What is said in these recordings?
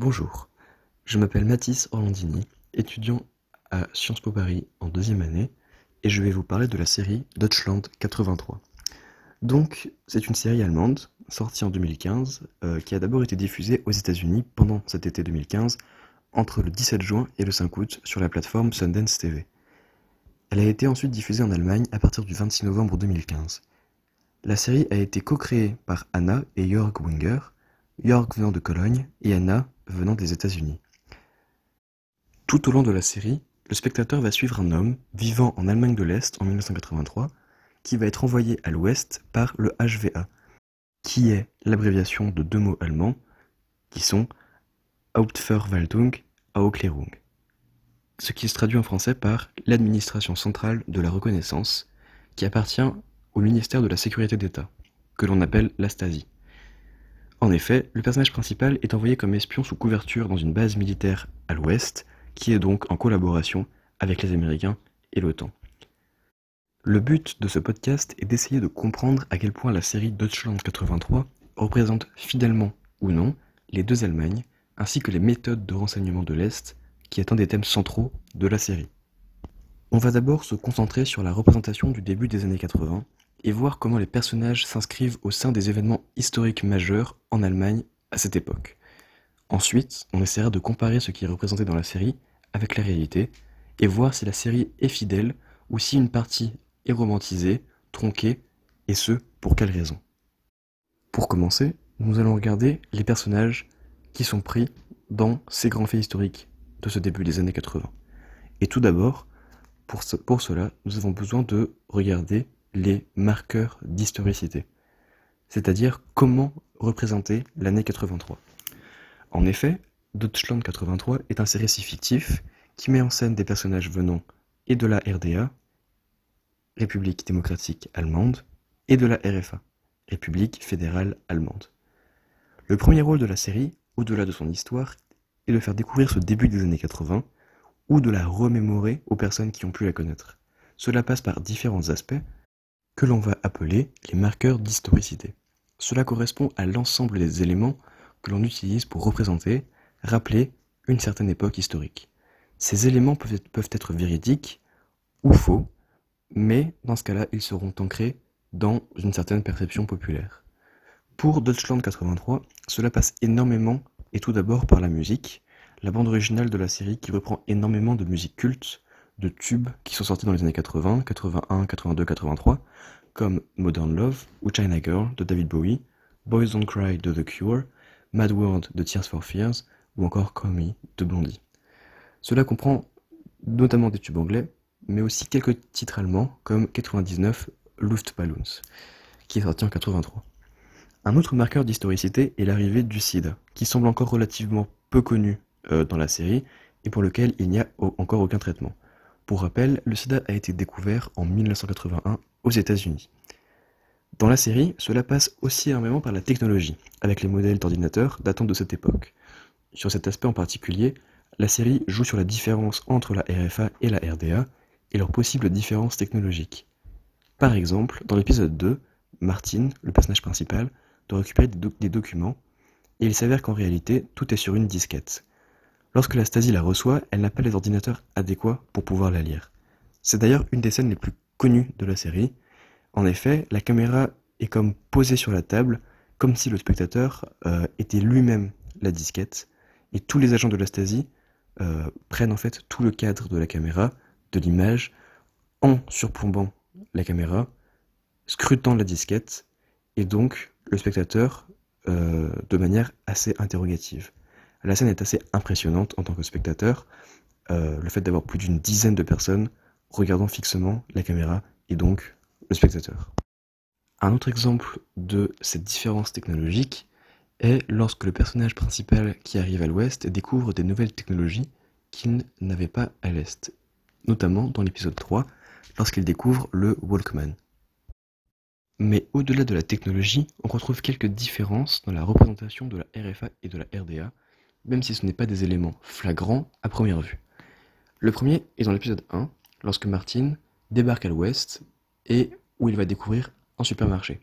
Bonjour, je m'appelle Mathis Orlandini, étudiant à Sciences Po Paris en deuxième année, et je vais vous parler de la série Deutschland 83. Donc, c'est une série allemande, sortie en 2015, qui a d'abord été diffusée aux États-Unis pendant cet été 2015, entre le 17 juin et le 5 août sur la plateforme Sundance TV. Elle a été ensuite diffusée en Allemagne à partir du 26 novembre 2015. La série a été co-créée par Anna et Jörg Winger, Jörg venant de Cologne et Anna venant des États-Unis. Tout au long de la série, le spectateur va suivre un homme vivant en Allemagne de l'Est en 1983 qui va être envoyé à l'Ouest par le HVA, qui est l'abréviation de deux mots allemands qui sont Hauptverwaltung Aufklärung, ce qui se traduit en français par l'administration centrale de la reconnaissance, qui appartient au ministère de la Sécurité d'État, que l'on appelle la Stasi. En effet, le personnage principal est envoyé comme espion sous couverture dans une base militaire à l'Ouest, qui est donc en collaboration avec les Américains et l'OTAN. Le but de ce podcast est d'essayer de comprendre à quel point la série Deutschland 83 représente fidèlement ou non les deux Allemagnes, ainsi que les méthodes de renseignement de l'Est, qui est un des thèmes centraux de la série. On va d'abord se concentrer sur la représentation du début des années 80, et voir comment les personnages s'inscrivent au sein des événements historiques majeurs en Allemagne à cette époque. Ensuite, on essaiera de comparer ce qui est représenté dans la série avec la réalité, et voir si la série est fidèle, ou si une partie est romantisée, tronquée, et ce, pour quelles raisons. Pour commencer, nous allons regarder les personnages qui sont pris dans ces grands faits historiques de ce début des années 80. Et tout d'abord, pour cela, nous avons besoin de regarder les marqueurs d'historicité, c'est-à-dire comment représenter l'année 83. En effet, Deutschland 83 est un récit fictif qui met en scène des personnages venant et de la RDA, République démocratique allemande, et de la RFA, République fédérale allemande. Le premier rôle de la série, au-delà de son histoire, est de faire découvrir ce début des années 80, ou de la remémorer aux personnes qui ont pu la connaître. Cela passe par différents aspects que l'on va appeler les marqueurs d'historicité. Cela correspond à l'ensemble des éléments que l'on utilise pour représenter, rappeler une certaine époque historique. Ces éléments peuvent être véridiques ou faux, mais dans ce cas-là, ils seront ancrés dans une certaine perception populaire. Pour Deutschland 83, cela passe énormément, et tout d'abord par la musique, la bande originale de la série qui reprend énormément de musique culte, de tubes qui sont sortis dans les années 80, 81, 82, 83, comme Modern Love ou China Girl de David Bowie, Boys Don't Cry de The Cure, Mad World de Tears for Fears ou encore Comey de Blondie. Cela comprend notamment des tubes anglais, mais aussi quelques titres allemands comme 99 Luftballons, qui est sorti en 83. Un autre marqueur d'historicité est l'arrivée du SIDA, qui semble encore relativement peu connu dans la série et pour lequel il n'y a encore aucun traitement. Pour rappel, le sida a été découvert en 1981 aux États-Unis. Dans la série, cela passe aussi énormément par la technologie, avec les modèles d'ordinateurs datant de cette époque. Sur cet aspect en particulier, la série joue sur la différence entre la RFA et la RDA, et leurs possibles différences technologiques. Par exemple, dans l'épisode 2, Martin, le personnage principal, doit récupérer des documents, et il s'avère qu'en réalité, tout est sur une disquette. Lorsque la Stasi la reçoit, elle n'a pas les ordinateurs adéquats pour pouvoir la lire. C'est d'ailleurs une des scènes les plus connues de la série. En effet, la caméra est comme posée sur la table, comme si le spectateur était lui-même la disquette, et tous les agents de la Stasi prennent en fait tout le cadre de la caméra, de l'image, en surplombant la caméra, scrutant la disquette, et donc le spectateur de manière assez interrogative. La scène est assez impressionnante en tant que spectateur, le fait d'avoir plus d'une dizaine de personnes regardant fixement la caméra et donc le spectateur. Un autre exemple de cette différence technologique est lorsque le personnage principal qui arrive à l'Ouest découvre des nouvelles technologies qu'il n'avait pas à l'Est, notamment dans l'épisode 3, lorsqu'il découvre le Walkman. Mais au-delà de la technologie, on retrouve quelques différences dans la représentation de la RFA et de la RDA, même si ce n'est pas des éléments flagrants à première vue. Le premier est dans l'épisode 1, lorsque Martin débarque à l'Ouest et où il va découvrir un supermarché.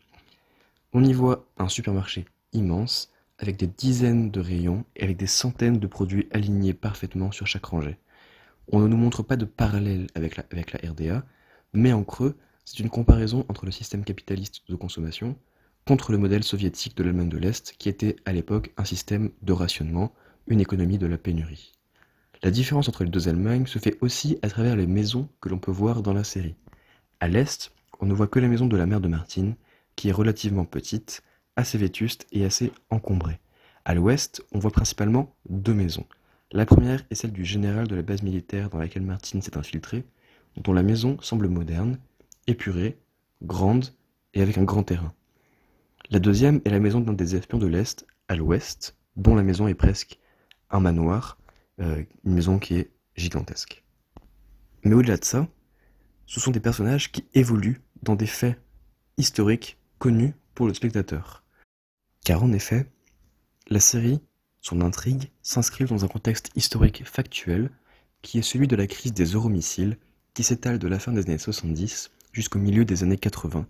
On y voit un supermarché immense, avec des dizaines de rayons et avec des centaines de produits alignés parfaitement sur chaque rangée. On ne nous montre pas de parallèle avec la RDA, mais en creux, c'est une comparaison entre le système capitaliste de consommation contre le modèle soviétique de l'Allemagne de l'Est, qui était à l'époque un système de rationnement, une économie de la pénurie. La différence entre les deux Allemagnes se fait aussi à travers les maisons que l'on peut voir dans la série. À l'Est, on ne voit que la maison de la mère de Martine, qui est relativement petite, assez vétuste et assez encombrée. À l'Ouest, on voit principalement deux maisons. La première est celle du général de la base militaire dans laquelle Martine s'est infiltré, dont la maison semble moderne, épurée, grande et avec un grand terrain. La deuxième est la maison d'un des espions de l'Est, à l'Ouest, dont la maison est presque un manoir, une maison qui est gigantesque. Mais au-delà de ça, ce sont des personnages qui évoluent dans des faits historiques connus pour le spectateur. Car en effet, la série, son intrigue, s'inscrit dans un contexte historique factuel qui est celui de la crise des euromissiles qui s'étale de la fin des années 70 jusqu'au milieu des années 80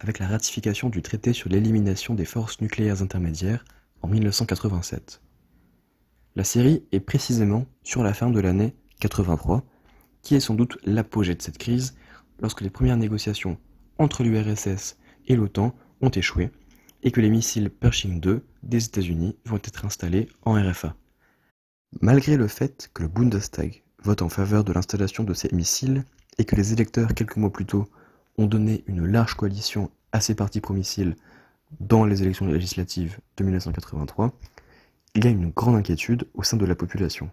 avec la ratification du traité sur l'élimination des forces nucléaires intermédiaires en 1987. La série est précisément sur la fin de l'année 83, qui est sans doute l'apogée de cette crise lorsque les premières négociations entre l'URSS et l'OTAN ont échoué et que les missiles Pershing II des États-Unis vont être installés en RFA. Malgré le fait que le Bundestag vote en faveur de l'installation de ces missiles et que les électeurs quelques mois plus tôt ont donné une large coalition à ces partis pro-missiles dans les élections législatives de 1983, il y a une grande inquiétude au sein de la population.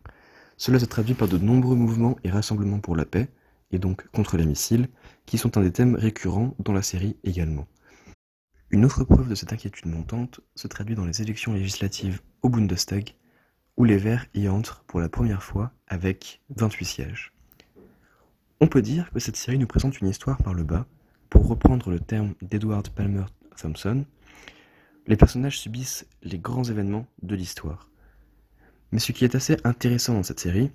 Cela se traduit par de nombreux mouvements et rassemblements pour la paix, et donc contre les missiles, qui sont un des thèmes récurrents dans la série également. Une autre preuve de cette inquiétude montante se traduit dans les élections législatives au Bundestag, où les Verts y entrent pour la première fois avec 28 sièges. On peut dire que cette série nous présente une histoire par le bas, pour reprendre le terme d'Edward Palmer Thompson, les personnages subissent les grands événements de l'histoire. Mais ce qui est assez intéressant dans cette série,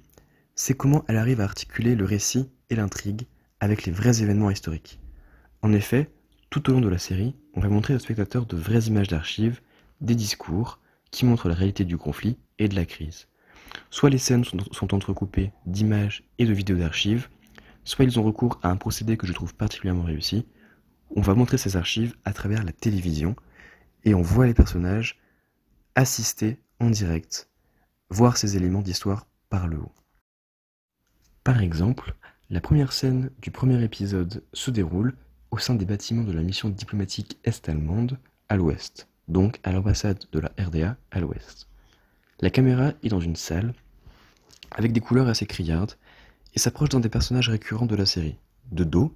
c'est comment elle arrive à articuler le récit et l'intrigue avec les vrais événements historiques. En effet, tout au long de la série, on va montrer aux spectateurs de vraies images d'archives, des discours qui montrent la réalité du conflit et de la crise. Soit les scènes sont entrecoupées d'images et de vidéos d'archives, soit ils ont recours à un procédé que je trouve particulièrement réussi. On va montrer ces archives à travers la télévision, et on voit les personnages assister en direct, voir ces éléments d'histoire par le haut. Par exemple, la première scène du premier épisode se déroule au sein des bâtiments de la mission diplomatique est-allemande à l'Ouest, donc à l'ambassade de la RDA à l'Ouest. La caméra est dans une salle, avec des couleurs assez criardes, et s'approche d'un des personnages récurrents de la série, de dos,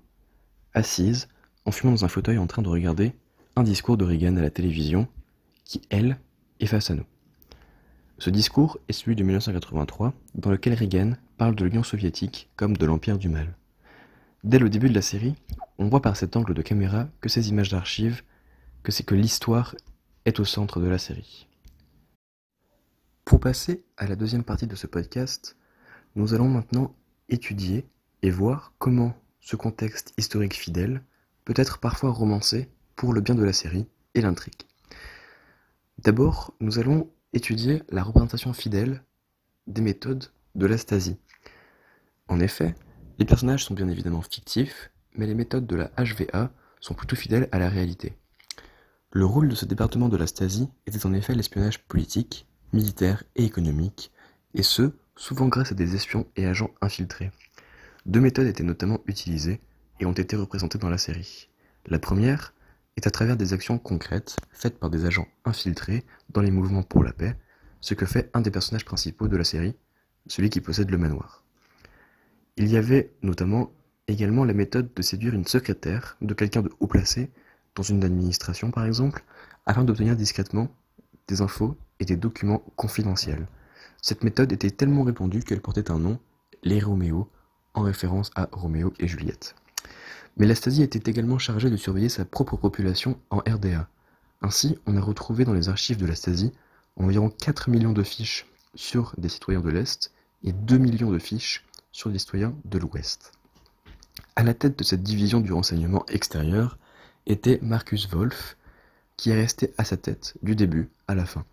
assise, en fumant dans un fauteuil en train de regarder un discours de Reagan à la télévision, qui, elle, est face à nous. Ce discours est celui de 1983, dans lequel Reagan parle de l'Union soviétique comme de l'Empire du Mal. Dès le début de la série, on voit par cet angle de caméra que ces images d'archives, que l'histoire est au centre de la série. Pour passer à la deuxième partie de ce podcast, nous allons maintenant étudier et voir comment ce contexte historique fidèle peut être parfois romancé pour le bien de la série et l'intrigue. D'abord, nous allons étudier la représentation fidèle des méthodes de la Stasi. En effet, les personnages sont bien évidemment fictifs, mais les méthodes de la HVA sont plutôt fidèles à la réalité. Le rôle de ce département de la Stasi était en effet l'espionnage politique, militaire et économique, et ce, souvent grâce à des espions et agents infiltrés. Deux méthodes étaient notamment utilisées et ont été représentées dans la série. La première est à travers des actions concrètes faites par des agents infiltrés dans les mouvements pour la paix, ce que fait un des personnages principaux de la série, celui qui possède le manoir. Il y avait notamment également la méthode de séduire une secrétaire de quelqu'un de haut placé, dans une administration par exemple, afin d'obtenir discrètement des infos et des documents confidentiels. Cette méthode était tellement répandue qu'elle portait un nom, les Roméo, en référence à Roméo et Juliette. Mais la Stasi était également chargée de surveiller sa propre population en RDA. Ainsi, on a retrouvé dans les archives de la Stasi environ 4 millions de fiches sur des citoyens de l'Est et 2 millions de fiches sur des citoyens de l'Ouest. À la tête de cette division du renseignement extérieur était Markus Wolf, qui est resté à sa tête du début à la fin.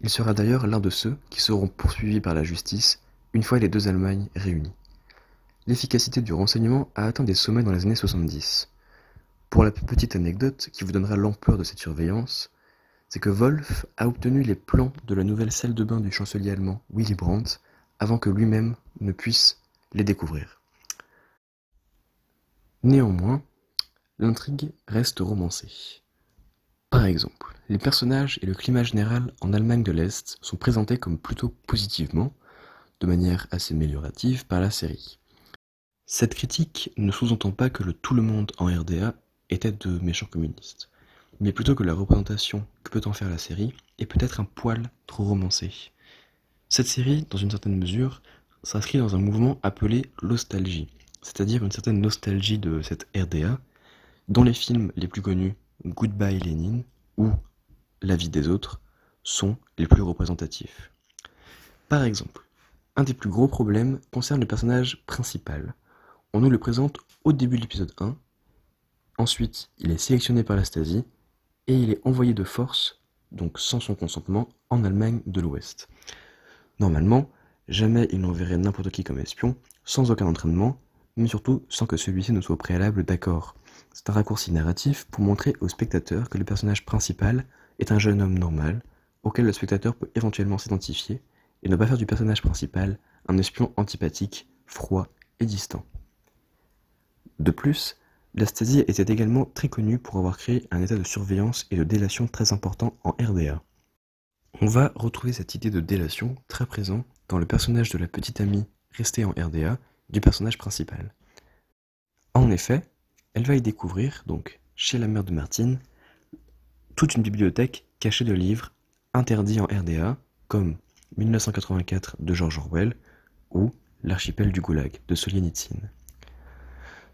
Il sera d'ailleurs l'un de ceux qui seront poursuivis par la justice une fois les deux Allemagnes réunies. L'efficacité du renseignement a atteint des sommets dans les années 70. Pour la petite anecdote qui vous donnera l'ampleur de cette surveillance, c'est que Wolf a obtenu les plans de la nouvelle salle de bain du chancelier allemand Willy Brandt avant que lui-même ne puisse les découvrir. Néanmoins, l'intrigue reste romancée. Par exemple, les personnages et le climat général en Allemagne de l'Est sont présentés comme plutôt positivement, de manière assez améliorative, par la série. Cette critique ne sous-entend pas que tout le monde en RDA était de méchants communistes, mais plutôt que la représentation que peut en faire la série est peut-être un poil trop romancée. Cette série, dans une certaine mesure, s'inscrit dans un mouvement appelé l'ostalgie, c'est-à-dire une certaine nostalgie de cette RDA, dont les films les plus connus, Goodbye Lenin ou La vie des autres, sont les plus représentatifs. Par exemple, un des plus gros problèmes concerne le personnage principal. On nous le présente au début de l'épisode 1, ensuite il est sélectionné par la Stasi et il est envoyé de force, donc sans son consentement, en Allemagne de l'Ouest. Normalement, jamais il n'enverrait n'importe qui comme espion, sans aucun entraînement, mais surtout sans que celui-ci ne soit au préalable d'accord. C'est un raccourci narratif pour montrer au spectateur que le personnage principal est un jeune homme normal, auquel le spectateur peut éventuellement s'identifier, et ne pas faire du personnage principal un espion antipathique, froid et distant. De plus, la Stasi était également très connue pour avoir créé un état de surveillance et de délation très important en RDA. On va retrouver cette idée de délation très présente dans le personnage de la petite amie restée en RDA du personnage principal. En effet, elle va y découvrir, donc chez la mère de Martine, toute une bibliothèque cachée de livres interdits en RDA, comme 1984 de George Orwell ou L'archipel du Goulag de Solzhenitsyn.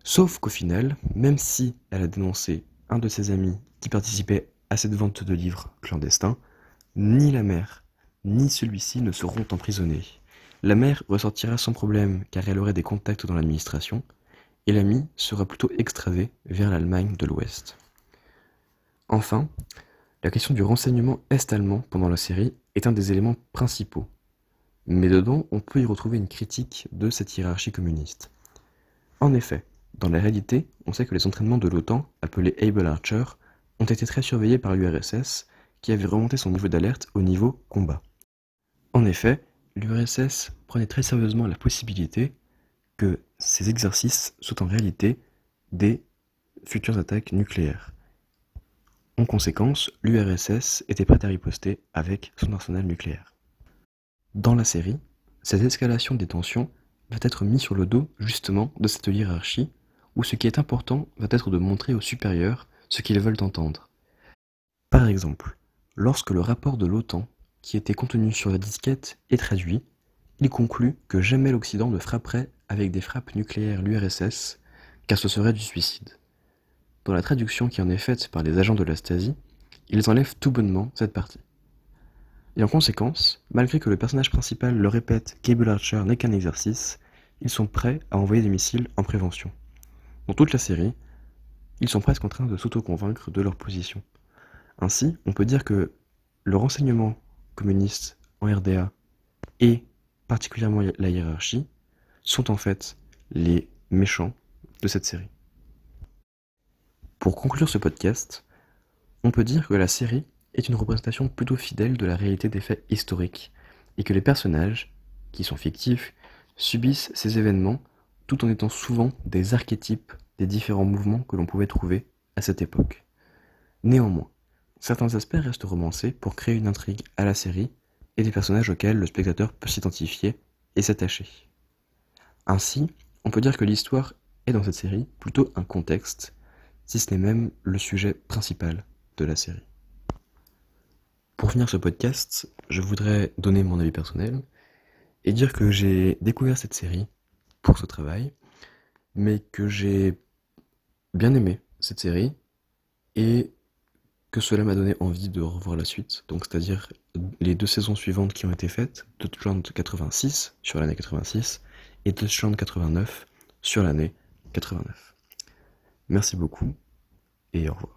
Sauf qu'au final, même si elle a dénoncé un de ses amis qui participait à cette vente de livres clandestins, ni la mère, ni celui-ci ne seront emprisonnés. La mère ressortira sans problème car elle aurait des contacts dans l'administration, et l'ami sera plutôt extradé vers l'Allemagne de l'Ouest. Enfin, la question du renseignement est-allemand pendant la série est un des éléments principaux. Mais dedans, on peut y retrouver une critique de cette hiérarchie communiste. En effet, dans la réalité, on sait que les entraînements de l'OTAN, appelés Able Archer, ont été très surveillés par l'URSS, qui avait remonté son niveau d'alerte au niveau combat. En effet, l'URSS prenait très sérieusement la possibilité que ces exercices sont en réalité des futures attaques nucléaires. En conséquence, l'URSS était prête à riposter avec son arsenal nucléaire. Dans la série, cette escalation des tensions va être mise sur le dos justement de cette hiérarchie, où ce qui est important va être de montrer aux supérieurs ce qu'ils veulent entendre. Par exemple, lorsque le rapport de l'OTAN, qui était contenu sur la disquette, est traduit, il conclut que jamais l'Occident ne frapperait avec des frappes nucléaires l'URSS, car ce serait du suicide. Dans la traduction qui en est faite par les agents de la Stasi, ils enlèvent tout bonnement cette partie. Et en conséquence, malgré que le personnage principal le répète qu'Able Archer n'est qu'un exercice, ils sont prêts à envoyer des missiles en prévention. Dans toute la série, ils sont presque en train de s'auto-convaincre de leur position. Ainsi, on peut dire que le renseignement communiste en RDA et particulièrement la hiérarchie sont en fait les méchants de cette série. Pour conclure ce podcast, on peut dire que la série est une représentation plutôt fidèle de la réalité des faits historiques, et que les personnages, qui sont fictifs, subissent ces événements tout en étant souvent des archétypes des différents mouvements que l'on pouvait trouver à cette époque. Néanmoins, certains aspects restent romancés pour créer une intrigue à la série et des personnages auxquels le spectateur peut s'identifier et s'attacher. Ainsi, on peut dire que l'histoire est dans cette série plutôt un contexte, si ce n'est même le sujet principal de la série. Pour finir ce podcast, je voudrais donner mon avis personnel et dire que j'ai découvert cette série pour ce travail, mais que j'ai bien aimé cette série et que cela m'a donné envie de revoir la suite, donc c'est-à-dire les deux saisons suivantes qui ont été faites, Deutschland 86 sur l'année 86 et Deutschland 89 sur l'année 89. Merci beaucoup et au revoir.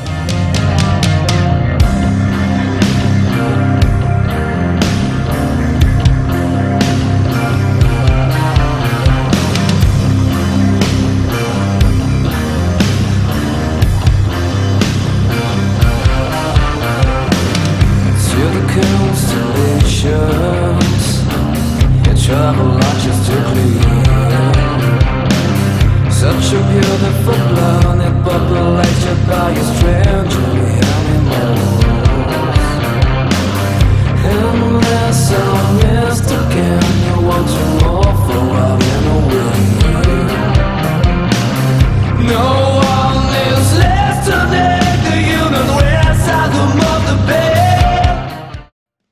Such a beautiful blow, and it bubbles like your body is strangely animal.